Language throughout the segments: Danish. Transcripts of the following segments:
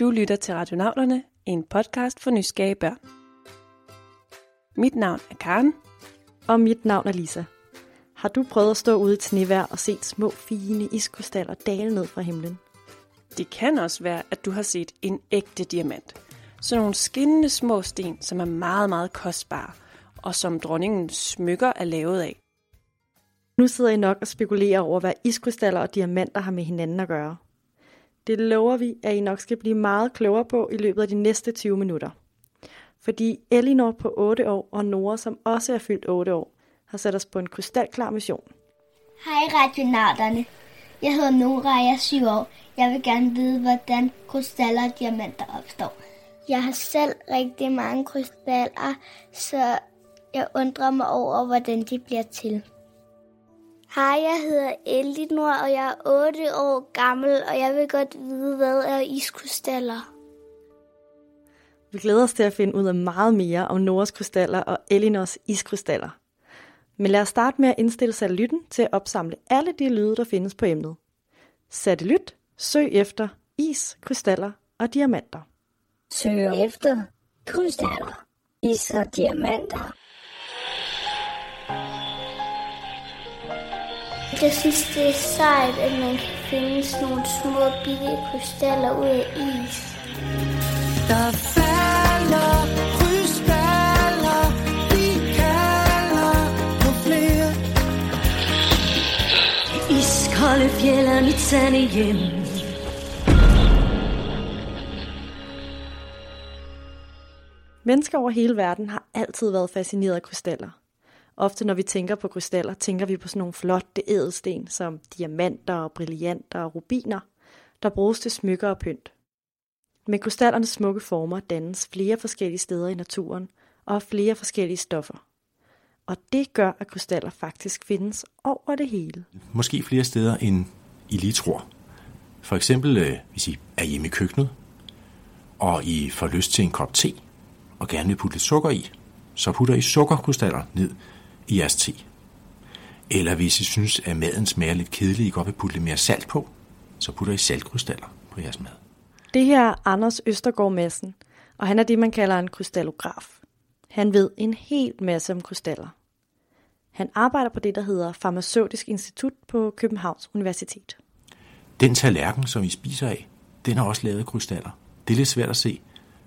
Du lytter til Radionauterne, en podcast for nysgerrige børn. Mit navn er Karen. Og mit navn er Lisa. Har du prøvet at stå ude i et snevejr og set små fine iskrystaller dale ned fra himlen? Det kan også være, at du har set en ægte diamant. Sådan nogle skinnende små sten, som er meget, meget kostbare, og som dronningens smykker er lavet af. Nu sidder I nok og spekulerer over, hvad iskrystaller og diamanter har med hinanden at gøre. Det lover vi, at I nok skal blive meget klogere på i løbet af de næste 20 minutter. Fordi Elinor på 8 år og Nora, som også er fyldt 8 år, har sat os på en krystalklar mission. Hej Radionauterne. Jeg hedder Nora, og jeg er 7 år. Jeg vil gerne vide, hvordan krystaller og diamanter opstår. Jeg har selv rigtig mange krystaller, så jeg undrer mig over, hvordan de bliver til. Hej, jeg hedder Elinor, og jeg er 8 år gammel, og jeg vil godt vide, hvad er iskrystaller. Vi glæder os til at finde ud af meget mere om Noras krystaller og Elinors iskrystaller. Men lad os starte med at indstille satellitten til at opsamle alle de lyde, der findes på emnet. Satellit, søg efter is, krystaller og diamanter. Søg efter krystaller, is og diamanter. Jeg synes, det er sejt, at man kan finde sådan nogle små bitte krystaller ud af is. Der falder krystaller, vi kalder på flere. Iskolde fjælder, mit sande hjem. Mennesker over hele verden har altid været fascineret af krystaller. Ofte når vi tænker på krystaller, tænker vi på sådan nogle flotte ædelsten som diamanter og brillanter og rubiner, der bruges til smykker og pynt. Med krystallernes smukke former dannes flere forskellige steder i naturen og har flere forskellige stoffer. Og det gør, at krystaller faktisk findes over det hele. Måske flere steder end I lige tror. For eksempel hvis I er hjemme i køkkenet, og I får lyst til en kop te og gerne vil putte lidt sukker i, så putter I sukkerkrystaller ned i jeres te. Eller hvis I synes, at maden smager lidt kedelig, I godt vil putte lidt mere salt på, så putter I saltkrystaller på jeres mad. Det her er Anders Østergaard Madsen, og han er det, man kalder en krystallograf. Han ved en hel masse om krystaller. Han arbejder på det, der hedder Pharmaceutisk Institut på Københavns Universitet. Den tallerken, som I spiser af, den har også lavet krystaller. Det er lidt svært at se,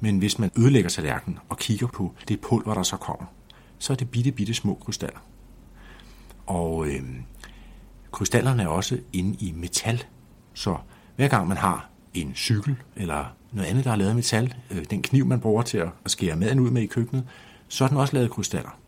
men hvis man ødelægger tallerkenen og kigger på det pulver, der så kommer, så er det bitte, bitte små krystaller. Og krystallerne er også inde i metal. Så hver gang man har en cykel eller noget andet, der er lavet af metal, den kniv, man bruger til at skære maden ud med i køkkenet, så er den også lavet af krystaller.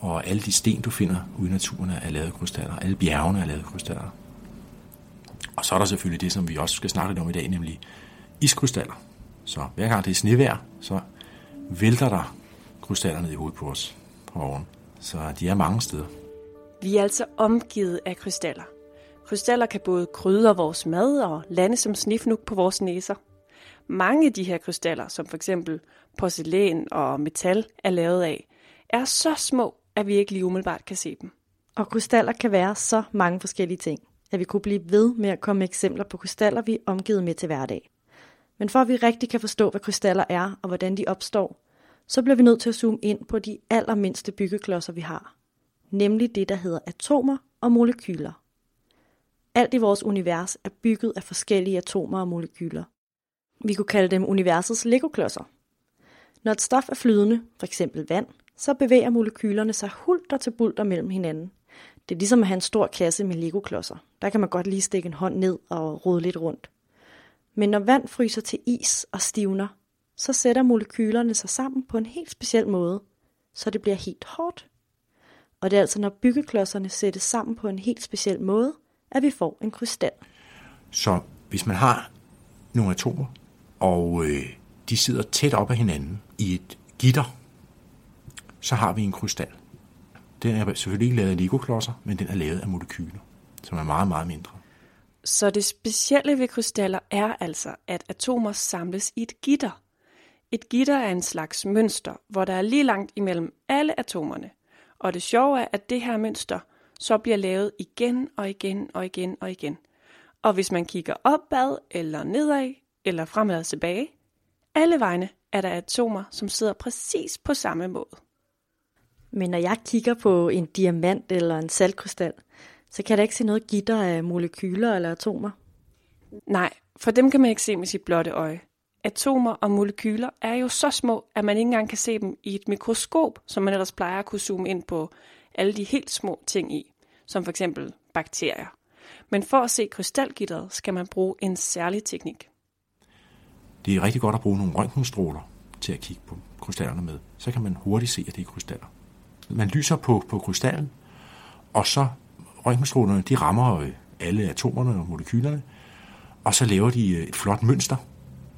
Og alle de sten, du finder ude i naturen, er lavet af krystaller. Alle bjergene er lavet af krystaller. Og så er der selvfølgelig det, som vi også skal snakke lidt om i dag, nemlig iskrystaller. Så hver gang det er snevejr, så vælter der krystaller ned i hovedet på os på oven. Så de er mange steder. Vi er altså omgivet af krystaller. Krystaller kan både krydre vores mad og lande som snifnuk på vores næser. Mange af de her krystaller, som f.eks. porcelæn og metal er lavet af, er så små, at vi ikke lige umiddelbart kan se dem. Og krystaller kan være så mange forskellige ting, at vi kunne blive ved med at komme med eksempler på krystaller, vi er omgivet med til hverdag. Men for at vi rigtig kan forstå, hvad krystaller er og hvordan de opstår, så bliver vi nødt til at zoome ind på de allermindste byggeklodser, vi har. Nemlig det, der hedder atomer og molekyler. Alt i vores univers er bygget af forskellige atomer og molekyler. Vi kunne kalde dem universets legoklodser. Når et stof er flydende, f.eks. vand, så bevæger molekylerne sig hulter til bulter mellem hinanden. Det er ligesom at have en stor kasse med legoklodser. Der kan man godt lige stikke en hånd ned og rode lidt rundt. Men når vand fryser til is og stivner, så sætter molekylerne sig sammen på en helt speciel måde, så det bliver helt hårdt. Og det er altså, når byggeklodserne sættes sammen på en helt speciel måde, at vi får en krystal. Så hvis man har nogle atomer, og de sidder tæt op ad hinanden i et gitter, så har vi en krystal. Den er selvfølgelig ikke lavet af legoklodser, men den er lavet af molekyler, som er meget, meget mindre. Så det specielle ved krystaller er altså, at atomer samles i et gitter. Et gitter er en slags mønster, hvor der er lige langt imellem alle atomerne. Og det sjove er, at det her mønster så bliver lavet igen og igen og igen og igen. Og hvis man kigger opad eller nedad eller fremad og tilbage. Alle vegne er der atomer, som sidder præcis på samme måde. Men når jeg kigger på en diamant eller en saltkrystal, så kan der ikke se noget gitter af molekyler eller atomer. Nej, for dem kan man ikke se med sit blotte øje. Atomer og molekyler er jo så små, at man ikke engang kan se dem i et mikroskop, som man ellers plejer at kunne zoome ind på alle de helt små ting i, som for eksempel bakterier. Men for at se krystalgitteret, skal man bruge en særlig teknik. Det er rigtig godt at bruge nogle røntgenstråler til at kigge på krystallerne med. Så kan man hurtigt se, at det er krystaller. Man lyser på krystallen, og så røntgenstrålerne, de rammer alle atomerne og molekylerne, og så laver de et flot mønster.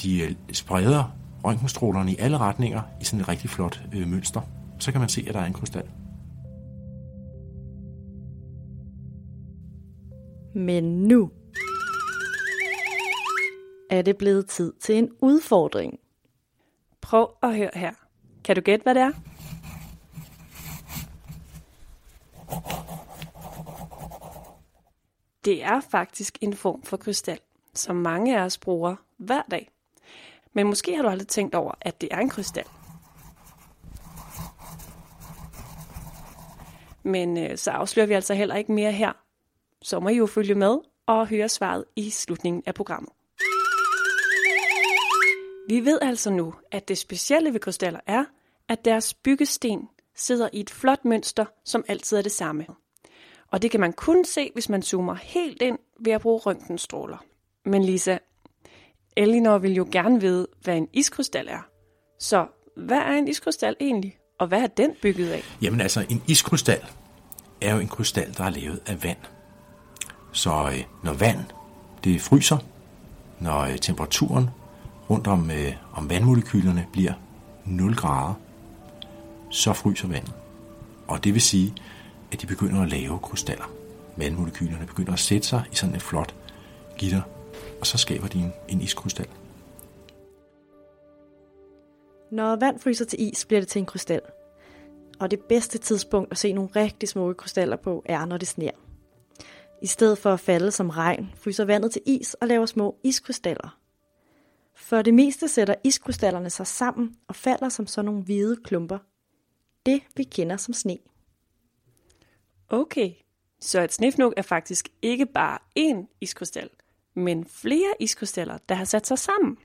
De spreder røntgenstrålerne i alle retninger i sådan et rigtig flot mønster. Så kan man se, at der er en krystal. Men nu er det blevet tid til en udfordring. Prøv at høre her. Kan du gætte, hvad det er? Det er faktisk en form for krystal, som mange af os bruger hver dag. Men måske har du aldrig tænkt over, at det er en krystal. Men så afslører vi altså heller ikke mere her. Så må I jo følge med og høre svaret i slutningen af programmet. Vi ved altså nu, at det specielle ved krystaller er, at deres byggesten sidder i et flot mønster, som altid er det samme. Og det kan man kun se, hvis man zoomer helt ind ved at bruge røntgenstråler. Men Lisa, Elinor vil jo gerne vide, hvad en iskrystal er. Så hvad er en iskrystal egentlig, og hvad er den bygget af? Jamen altså, en iskrystal er jo en krystal, der er lavet af vand. Så når vand det fryser, når temperaturen rundt om vandmolekylerne bliver 0 grader, så fryser vandet. Og det vil sige, at de begynder at lave krystaller. Vandmolekylerne begynder at sætte sig i sådan et flot gitter, og så skaber de en iskrystal. Når vand fryser til is, bliver det til en krystal. Og det bedste tidspunkt at se nogle rigtig smukke krystaller på, er når det sner. I stedet for at falde som regn, fryser vandet til is og laver små iskrystaller. For det meste sætter iskrystallerne sig sammen og falder som sådan nogle hvide klumper. Det vi kender som sne. Okay, så et snefnug er faktisk ikke bare én iskrystal, men flere iskrystaller, der har sat sig sammen.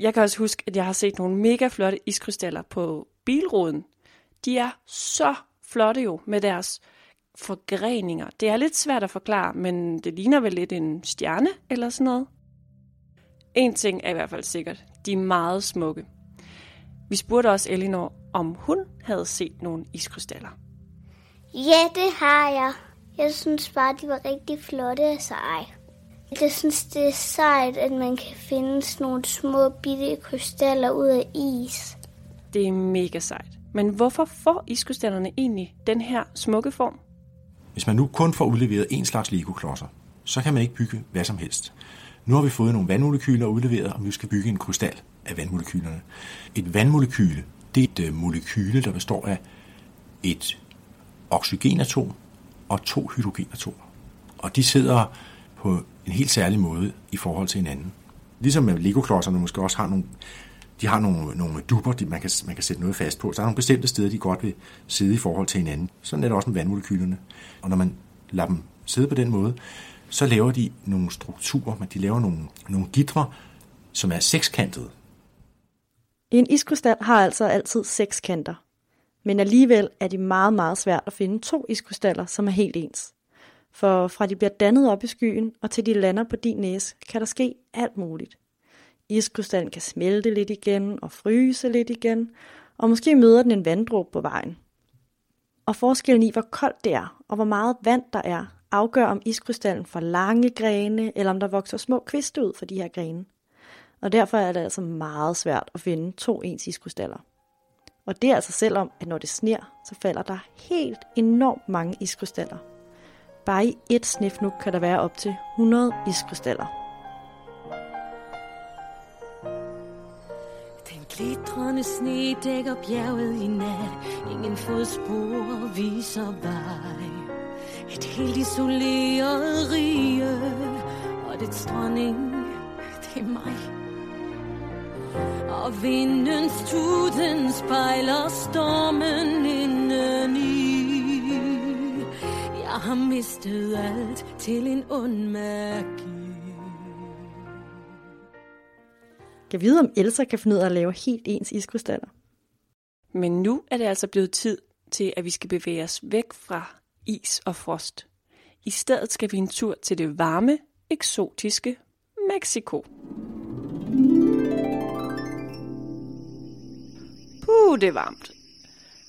Jeg kan også huske, at jeg har set nogle mega flotte iskrystaller på bilruden. De er så flotte jo med deres forgreninger. Det er lidt svært at forklare, men det ligner vel lidt en stjerne eller sådan noget. En ting er i hvert fald sikkert. De er meget smukke. Vi spurgte også Elinor, om hun havde set nogle iskrystaller. Ja, det har jeg. Jeg synes bare, de var rigtig flotte og seje. Jeg synes, det er sejt, at man kan finde sådan nogle små bitte krystaller ud af is. Det er mega sejt. Men hvorfor får iskrystallerne egentlig den her smukke form? Hvis man nu kun får udleveret én slags legoklodser, så kan man ikke bygge hvad som helst. Nu har vi fået nogle vandmolekyler udleveret, og vi skal bygge en krystal af vandmolekylerne. Et vandmolekyle, det er et molekyle, der består af et oxygenatom og 2 hydrogenatomer. Og de sidder på en helt særlig måde i forhold til hinanden. Ligesom med legoklodserne måske også har nogle, de har nogle dupper, man kan sætte noget fast på. Så der er nogle bestemte steder, de godt vil sidde i forhold til hinanden. Sådan er det også med vandmolekylerne. Og når man lader dem sidde på den måde, så laver de nogle strukturer, men de laver nogle gitre, som er sekskantede. En iskrystal har altså altid 6 kanter. Men alligevel er det meget, meget svært at finde 2 iskrystaller, som er helt ens. For fra de bliver dannet op i skyen, og til de lander på din næse, kan der ske alt muligt. Iskrystallen kan smelte lidt igen og fryse lidt igen, og måske møder den en vanddråbe på vejen. Og forskellen i, hvor koldt det er, og hvor meget vand der er, afgør, om iskrystallen får lange grene, eller om der vokser små kviste ud for de her grene. Og derfor er det altså meget svært at finde 2 ens iskrystaller. Og det er altså selvom, at når det sner, så falder der helt enormt mange iskrystaller. Bare i et snefnug kan der være op til 100 iskrystaller. Den glitrende sne dækker bjerget i nat. Ingen fodspor viser vej. Et helt isoleret rige, og det dronning, det i mig. Og vindens tuden spejler stormen indeni. Jeg har mistet alt til en ond magi. Jeg ved, om Elsa kan finde ud af at lave helt ens iskrystaller. Men nu er det altså blevet tid til, at vi skal bevæge os væk fra is og frost. I stedet skal vi en tur til det varme, eksotiske Mexico. Puh, det er varmt.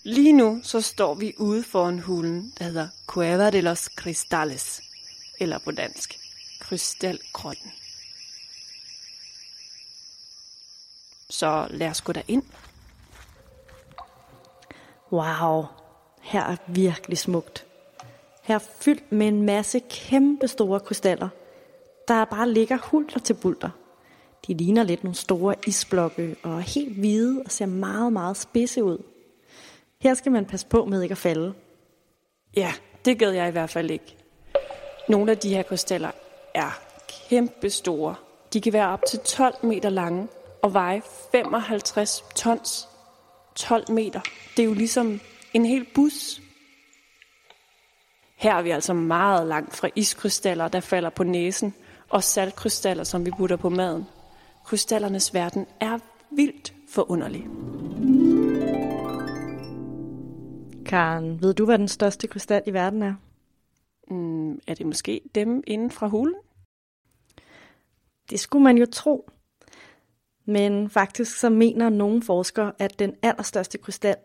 Lige nu så står vi ude foran hulen, der hedder Cueva de los Cristales, eller på dansk, krystalgrotten. Så lad os gå derind. Wow, her er virkelig smukt. Her er fyldt med en masse kæmpe store krystaller, der bare ligger hulter til bulter. De ligner lidt nogle store isblokke og er helt hvide og ser meget, meget spidse ud. Her skal man passe på med ikke at falde. Ja, det gad jeg i hvert fald ikke. Nogle af de her krystaller er kæmpe store. De kan være op til 12 meter lange og veje 55 tons. 12 meter. Det er jo ligesom en hel bus. Her er vi altså meget langt fra iskrystaller, der falder på næsen, og saltkrystaller, som vi putter på maden. Krystallernes verden er vildt forunderlig. Karen, ved du, hvad den største krystal i verden er? Er det måske dem inden fra hulen? Det skulle man jo tro. Men faktisk så mener nogle forskere, at den allerstørste krystal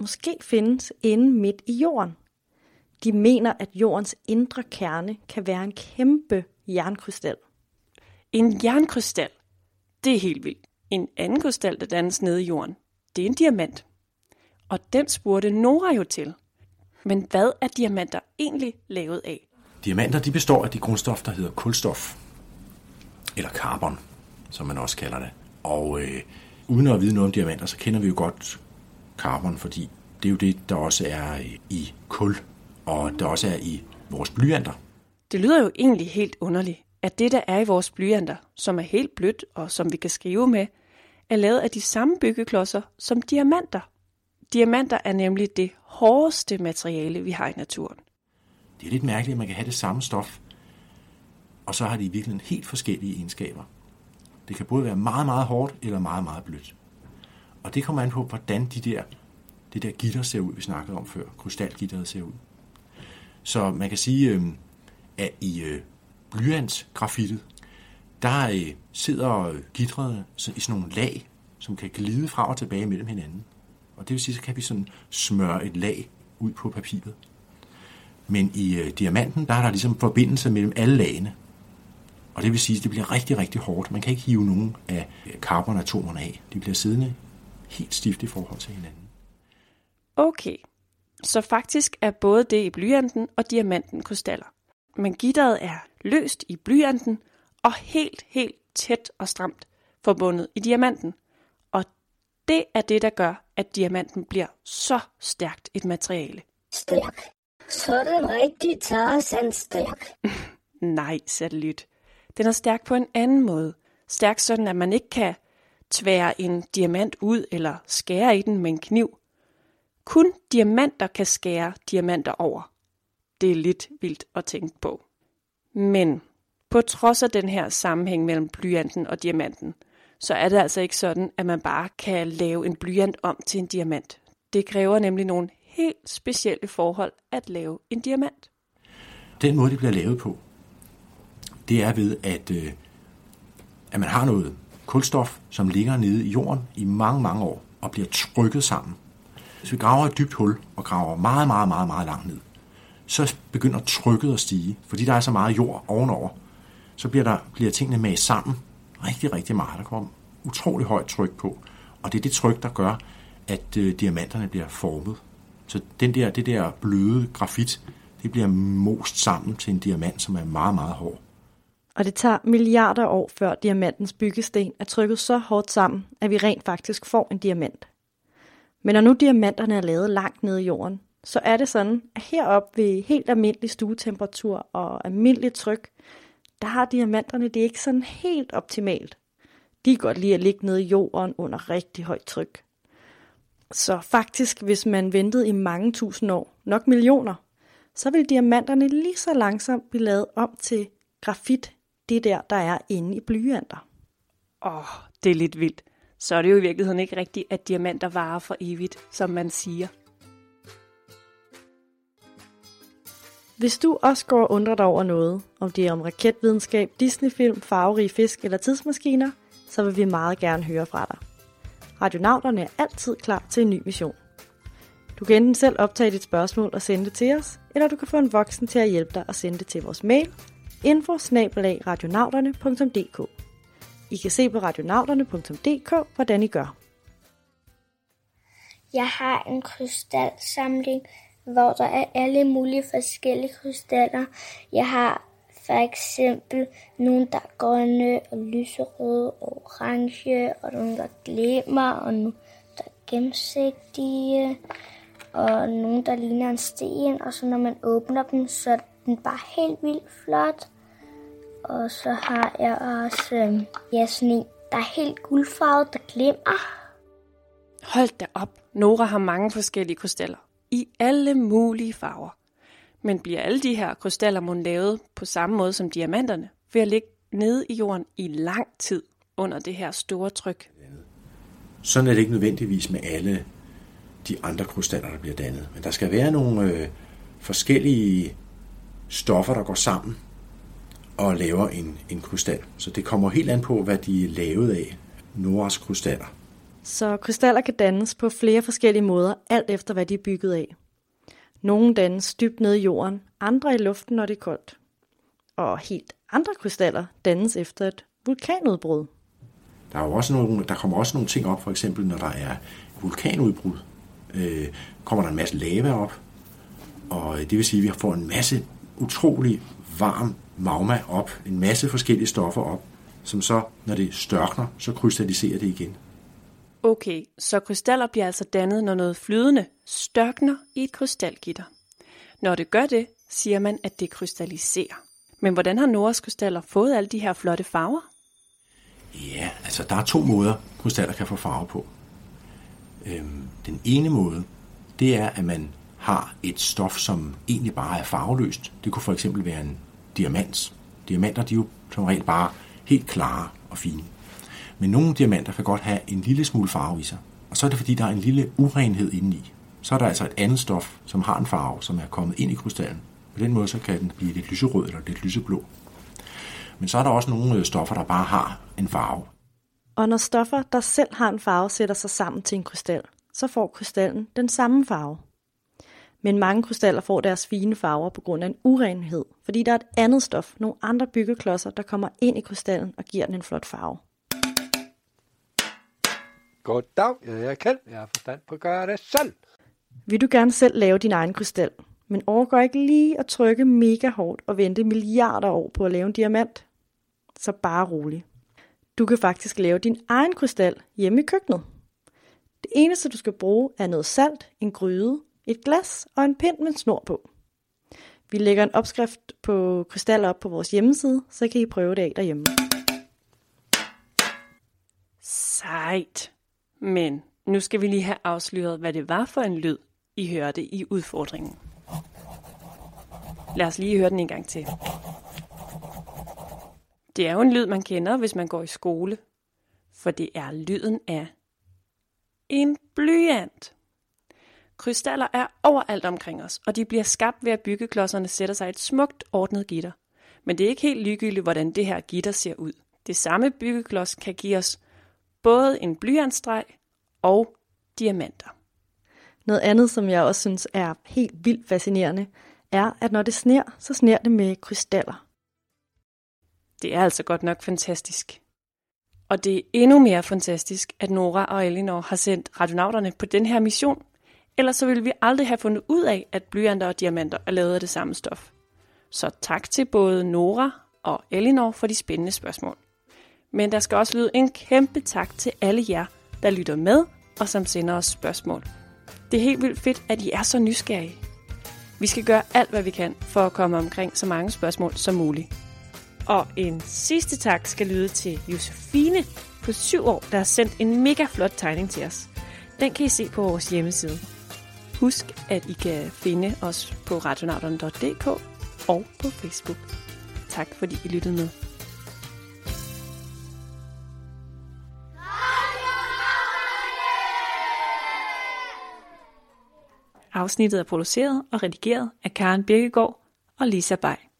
måske findes inde midt i jorden. De mener, at jordens indre kerne kan være en kæmpe jernkrystal. En jernkrystal? Det er helt vildt. En anden krystal, der dannes nede i jorden, det er en diamant. Og den spurgte Nora jo til. Men hvad er diamanter egentlig lavet af? Diamanter de består af de grundstof, der hedder kulstof, eller carbon, som man også kalder det. Og uden at vide noget om diamanter, så kender vi jo godt carbon, fordi det er jo det, der også er i kul, og der også er i vores blyanter. Det lyder jo egentlig helt underligt, at det, der er i vores blyanter, som er helt blødt og som vi kan skrive med, er lavet af de samme byggeklodser som diamanter. Diamanter er nemlig det hårdeste materiale, vi har i naturen. Det er lidt mærkeligt, at man kan have det samme stof, og så har de i virkeligheden helt forskellige egenskaber. Det kan både være meget, meget hårdt eller meget, meget blødt. Og det kommer an på, hvordan det der gitter ser ud, vi snakkede om før. Krystalgitteret ser ud. Så man kan sige, at i blyantsgrafittet, der sidder gitteret i sådan nogle lag, som kan glide fra og tilbage mellem hinanden. Og det vil sige, så kan vi sådan smøre et lag ud på papiret. Men i diamanten, der er der ligesom forbindelse mellem alle lagene. Og det vil sige, at det bliver rigtig, rigtig hårdt. Man kan ikke hive nogen af carbonatomerne af. De bliver siddende helt stift i forhold til hinanden. Okay, så faktisk er både det i blyanten og diamanten krystaller. Men gitteret er løst i blyanten og helt, helt tæt og stramt forbundet i diamanten. Og det er det, der gør, at diamanten bliver så stærkt et materiale. Stærk. Så er det rigtig tørre stærk. Nej, satellit. Den er stærk på en anden måde. Stærk sådan, at man ikke kan tvære en diamant ud eller skære i den med en kniv. Kun diamanter kan skære diamanter over. Det er lidt vildt at tænke på. Men på trods af den her sammenhæng mellem blyanten og diamanten, så er det altså ikke sådan, at man bare kan lave en blyant om til en diamant. Det kræver nemlig nogle helt specielle forhold at lave en diamant. Den måde, det bliver lavet på, det er ved, at man har noget kulstof, som ligger nede i jorden i mange, mange år og bliver trykket sammen. Hvis vi graver et dybt hul og graver meget, meget, meget, meget langt ned, så begynder trykket at stige, fordi der er så meget jord ovenover. Så bliver tingene mast sammen rigtig, rigtig meget. Der kommer utrolig højt tryk på, og det er det tryk, der gør, at diamanterne bliver formet. Så det der bløde grafit, det bliver most sammen til en diamant, som er meget, meget hård. Og det tager milliarder år før diamantens byggesten er trykket så hårdt sammen, at vi rent faktisk får en diamant. Men når nu diamanterne er lavet langt nede i jorden, så er det sådan, at heroppe ved helt almindelig stuetemperatur og almindelig tryk, der har diamanterne det ikke sådan helt optimalt. De kan godt lide at ligge nede i jorden under rigtig højt tryk. Så faktisk, hvis man ventede i mange tusind år, nok millioner, så ville diamanterne lige så langsomt blive lavet om til grafit, det der er inde i blyanter. Det er lidt vildt. Så er det jo i virkeligheden ikke rigtigt, at diamanter varer for evigt, som man siger. Hvis du også går og undrer dig over noget, om det er om raketvidenskab, Disney-film, farverige fisk eller tidsmaskiner, så vil vi meget gerne høre fra dig. Radionauterne er altid klar til en ny mission. Du kan enten selv optage dit spørgsmål og sende det til os, eller du kan få en voksen til at hjælpe dig og sende det til vores mail info@radionauterne.dk. I kan se på radionauterne.dk, hvordan I gør. Jeg har en krystalsamling, hvor der er alle mulige forskellige krystaller. Jeg har for eksempel nogle, der er grønne og lyserøde og orange, og nogle, der glimmer, og nogle, der er gennemsigtige, og nogle, der ligner en sten. Og så når man åbner dem, så er den bare helt vildt flot. Og så har jeg også sådan en, der er helt guldfarvet, der glimmer. Hold da op. Nora har mange forskellige krystaller i alle mulige farver. Men bliver alle de her krystaller mon lavet på samme måde som diamanterne, ved at ligge nede i jorden i lang tid under det her store tryk? Sådan er det ikke nødvendigvis med alle de andre krystaller, der bliver dannet. Men der skal være nogle forskellige stoffer, der går sammen og laver en krystal. Så det kommer helt an på, hvad de er lavet af, Noras krystaller. Så krystaller kan dannes på flere forskellige måder, alt efter hvad de er bygget af. Nogle dannes dybt ned i jorden, andre i luften, når det er koldt. Og helt andre krystaller dannes efter et vulkanudbrud. Der kommer også nogle ting op, for eksempel når der er vulkanudbrud, kommer der en masse lava op, og det vil sige, at vi får en masse utrolig varm magma op, en masse forskellige stoffer op, som så, når det størkner, så krystalliserer det igen. Okay, så krystaller bliver altså dannet, når noget flydende størkner i et krystalgitter. Når det gør det, siger man, at det krystalliserer. Men hvordan har Noras krystaller fået alle de her flotte farver? Ja, altså der er to måder, krystaller kan få farver på. Den ene måde, det er, at man har et stof, som egentlig bare er farveløst. Det kunne for eksempel være en diamant. Diamanter, de er jo som regel bare helt klare og fine. Men nogle diamanter kan godt have en lille smule farve i sig. Og så er det, fordi der er en lille urenhed indeni. Så er der altså et andet stof, som har en farve, som er kommet ind i krystallen. På den måde så kan den blive lidt lyserød eller lidt lyseblå. Men så er der også nogle stoffer, der bare har en farve. Og når stoffer, der selv har en farve, sætter sig sammen til en krystal, så får krystallen den samme farve. Men mange krystaller får deres fine farver på grund af en urenhed, fordi der er et andet stof, nogle andre byggeklodser, der kommer ind i krystallen og giver den en flot farve. Goddag, jeg er Kjeld. Jeg har forstand på at gøre det selv. Vil du gerne selv lave din egen krystal, men overgår ikke lige at trykke mega hårdt og vente milliarder år på at lave en diamant? Så bare rolig. Du kan faktisk lave din egen krystal hjemme i køkkenet. Det eneste du skal bruge er noget salt, en gryde, et glas og en pind med en snor på. Vi lægger en opskrift på krystaller op på vores hjemmeside, så kan I prøve det af derhjemme. Sejt. Men nu skal vi lige have afsløret, hvad det var for en lyd, I hørte i udfordringen. Lad os lige høre den en gang til. Det er jo en lyd, man kender, hvis man går i skole. For det er lyden af en blyant. Krystaller er overalt omkring os, og de bliver skabt ved, at byggeklodserne sætter sig et smukt ordnet gitter. Men det er ikke helt ligegyldigt, hvordan det her gitter ser ud. Det samme byggeklods kan give os både en blyantstreg og diamanter. Noget andet, som jeg også synes er helt vildt fascinerende, er, at når det sner, så sner det med krystaller. Det er altså godt nok fantastisk. Og det er endnu mere fantastisk, at Nora og Elinor har sendt radionauterne på den her mission. Ellers så ville vi aldrig have fundet ud af, at blyanter og diamanter er lavet af det samme stof. Så tak til både Nora og Elinor for de spændende spørgsmål. Men der skal også lyde en kæmpe tak til alle jer, der lytter med og som sender os spørgsmål. Det er helt vildt fedt, at I er så nysgerrige. Vi skal gøre alt, hvad vi kan for at komme omkring så mange spørgsmål som muligt. Og en sidste tak skal lyde til Josefine, på 7 år, der har sendt en mega flot tegning til os. Den kan I se på vores hjemmeside. Husk, at I kan finde os på radionauterne.dk og på Facebook. Tak fordi I lyttede med. Afsnittet er produceret og redigeret af Karen Birkegaard og Lisa Bay.